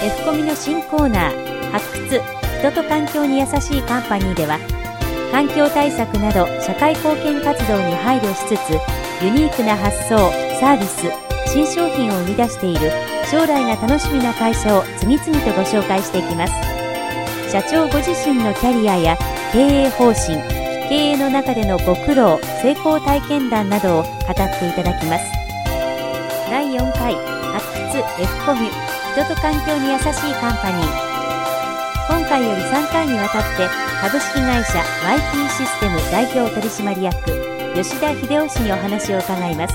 F コミの新コーナー発掘、人と環境に優しいカンパニーでは、環境対策など社会貢献活動に配慮しつつ、ユニークな発想、サービス、新商品を生み出している将来が楽しみな会社を次々とご紹介していきます。社長ご自身のキャリアや経営方針、経営の中でのご苦労、成功体験談などを語っていただきます。第4回発掘 F コミュ、人と環境に優しいカンパニー。今回より3回にわたって株式会社 YP システム代表取締役吉田秀夫氏にお話を伺います。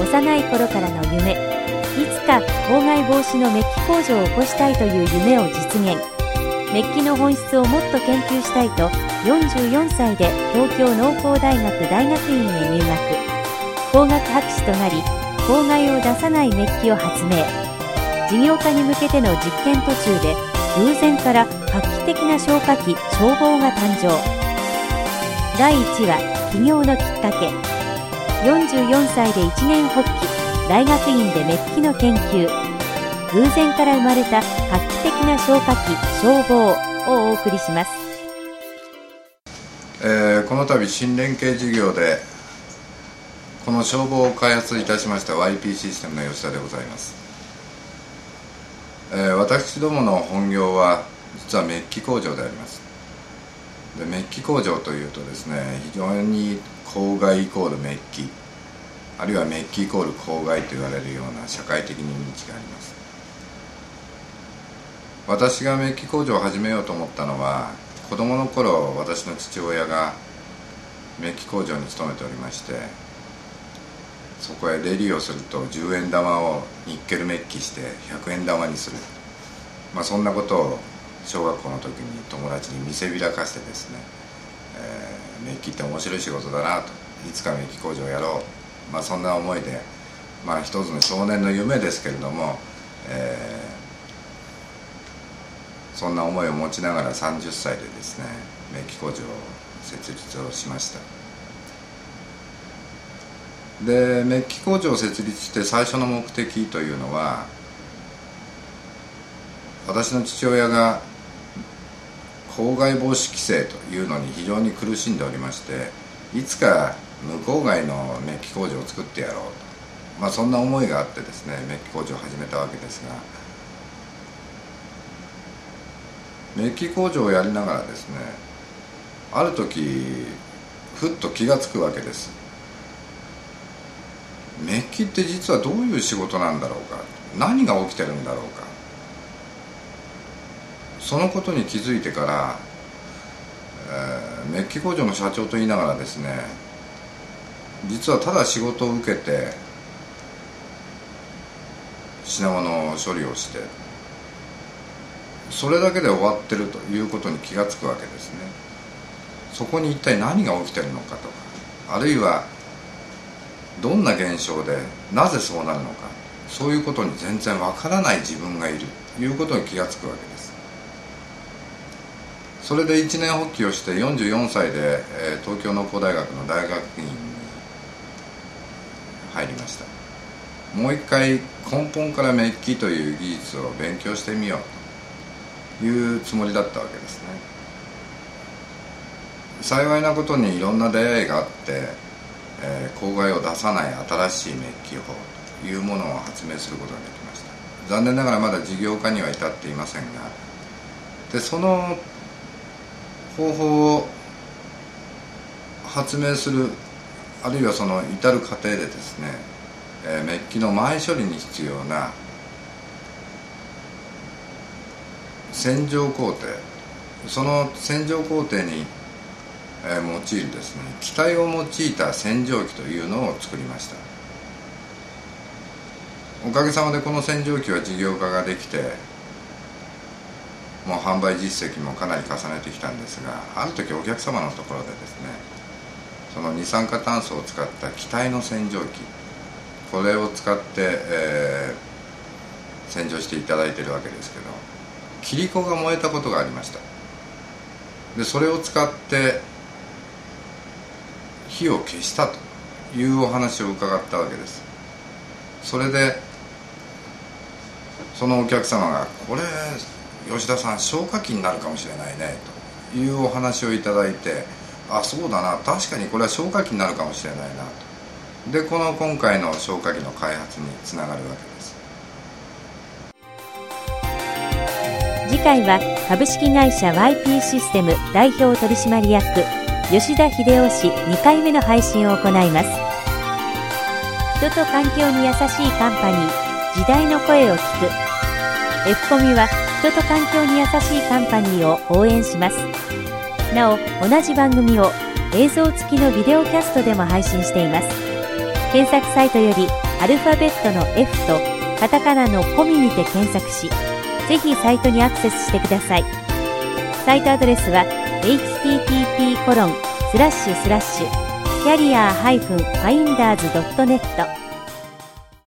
幼い頃からの夢、いつか公害防止のメッキ工場を起こしたいという夢を実現、メッキの本質をもっと研究したいと44歳で東京農工大学大学院へ入学、工学博士となり公害を出さないメッキを発明、事業化に向けての実験途中で偶然から画期的な消火器消防が誕生。第1話、起業のきっかけ。44歳で一念発起、大学院でメッキの研究、偶然から生まれた画期的な消火器消防をお送りします。この度新連携事業でこの消防を開発いたしました YP システムの吉田でございます。私どもの本業は実はメッキ工場であります。で、メッキ工場というとですね、非常に公害イコールメッキ、あるいはメッキイコール公害と言われるような社会的に認知があります。私がメッキ工場を始めようと思ったのは、子供の頃私の父親がメッキ工場に勤めておりまして、そこへレリーをすると10円玉をニッケルメッキして100円玉にする、そんなことを小学校の時に友達に見せびらかしてですね、メッキって面白い仕事だなと、いつかメッキ工場をやろう、そんな思いで、一つの少年の夢ですけれども、そんな思いを持ちながら30歳でですね、メッキ工場を設立をしました。で、メッキ工場を設立して最初の目的というのは、私の父親が公害防止規制というのに非常に苦しんでおりまして、いつか無公害のメッキ工場を作ってやろうと、そんな思いがあってですね、メッキ工場を始めたわけですが、メッキ工場をやりながらですね、ある時ふっと気がつくわけです。メッキって実はどういう仕事なんだろうか、何が起きてるんだろうか、そのことに気づいてから、メッキ工場の社長と言いながらですね、実はただ仕事を受けて品物の処理をしてそれだけで終わってるということに気がつくわけですね。そこに一体何が起きてるのかとか、あるいはどんな現象でなぜそうなるのか、そういうことに全然わからない自分がいるということに気がつくわけです。それで一念発起をして44歳で東京農工大学の大学院に入りました。もう一回根本からメッキという技術を勉強してみようというつもりだったわけですね。幸いなことにいろんな出会いがあって、公害を出さない新しいメッキ法というものを発明することができました。残念ながらまだ事業化には至っていませんが、でその方法を発明する、あるいはその至る過程でですね、メッキの前処理に必要な洗浄工程、その洗浄工程に用いるですね、機体を用いた洗浄機というのを作りました。おかげさまでこの洗浄機は事業化ができて、もう販売実績もかなり重ねてきたんですが、ある時お客様のところでですね、その二酸化炭素を使った機体の洗浄機、これを使って、洗浄していただいているわけですけど、キリコが燃えたことがありました。でそれを使って火を消したというお話を伺ったわけです。それでそのお客様が「これ吉田さん消火器になるかもしれないね」というお話をいただいて「あ、そうだな、確かにこれは消火器になるかもしれないな」と。でこの今回の消火器の開発につながるわけです。次回は株式会社 YP システム代表取締役吉田秀雄氏2回目の配信を行います。人と環境に優しいカンパニー、時代の声を聞く。F コミは人と環境に優しいカンパニーを応援します。なお、同じ番組を映像付きのビデオキャストでも配信しています。検索サイトよりアルファベットの F とカタカナのコミにて検索し、ぜひサイトにアクセスしてください。サイトアドレスは http://carrier-finders.net